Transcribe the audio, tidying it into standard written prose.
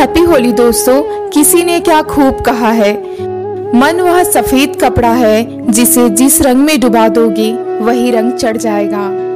Happy Holi दोस्तों। किसी ने क्या खूब कहा है, मन वह सफेद कपड़ा है जिसे जिस रंग में डुबा दोगी वही रंग चढ़ जाएगा।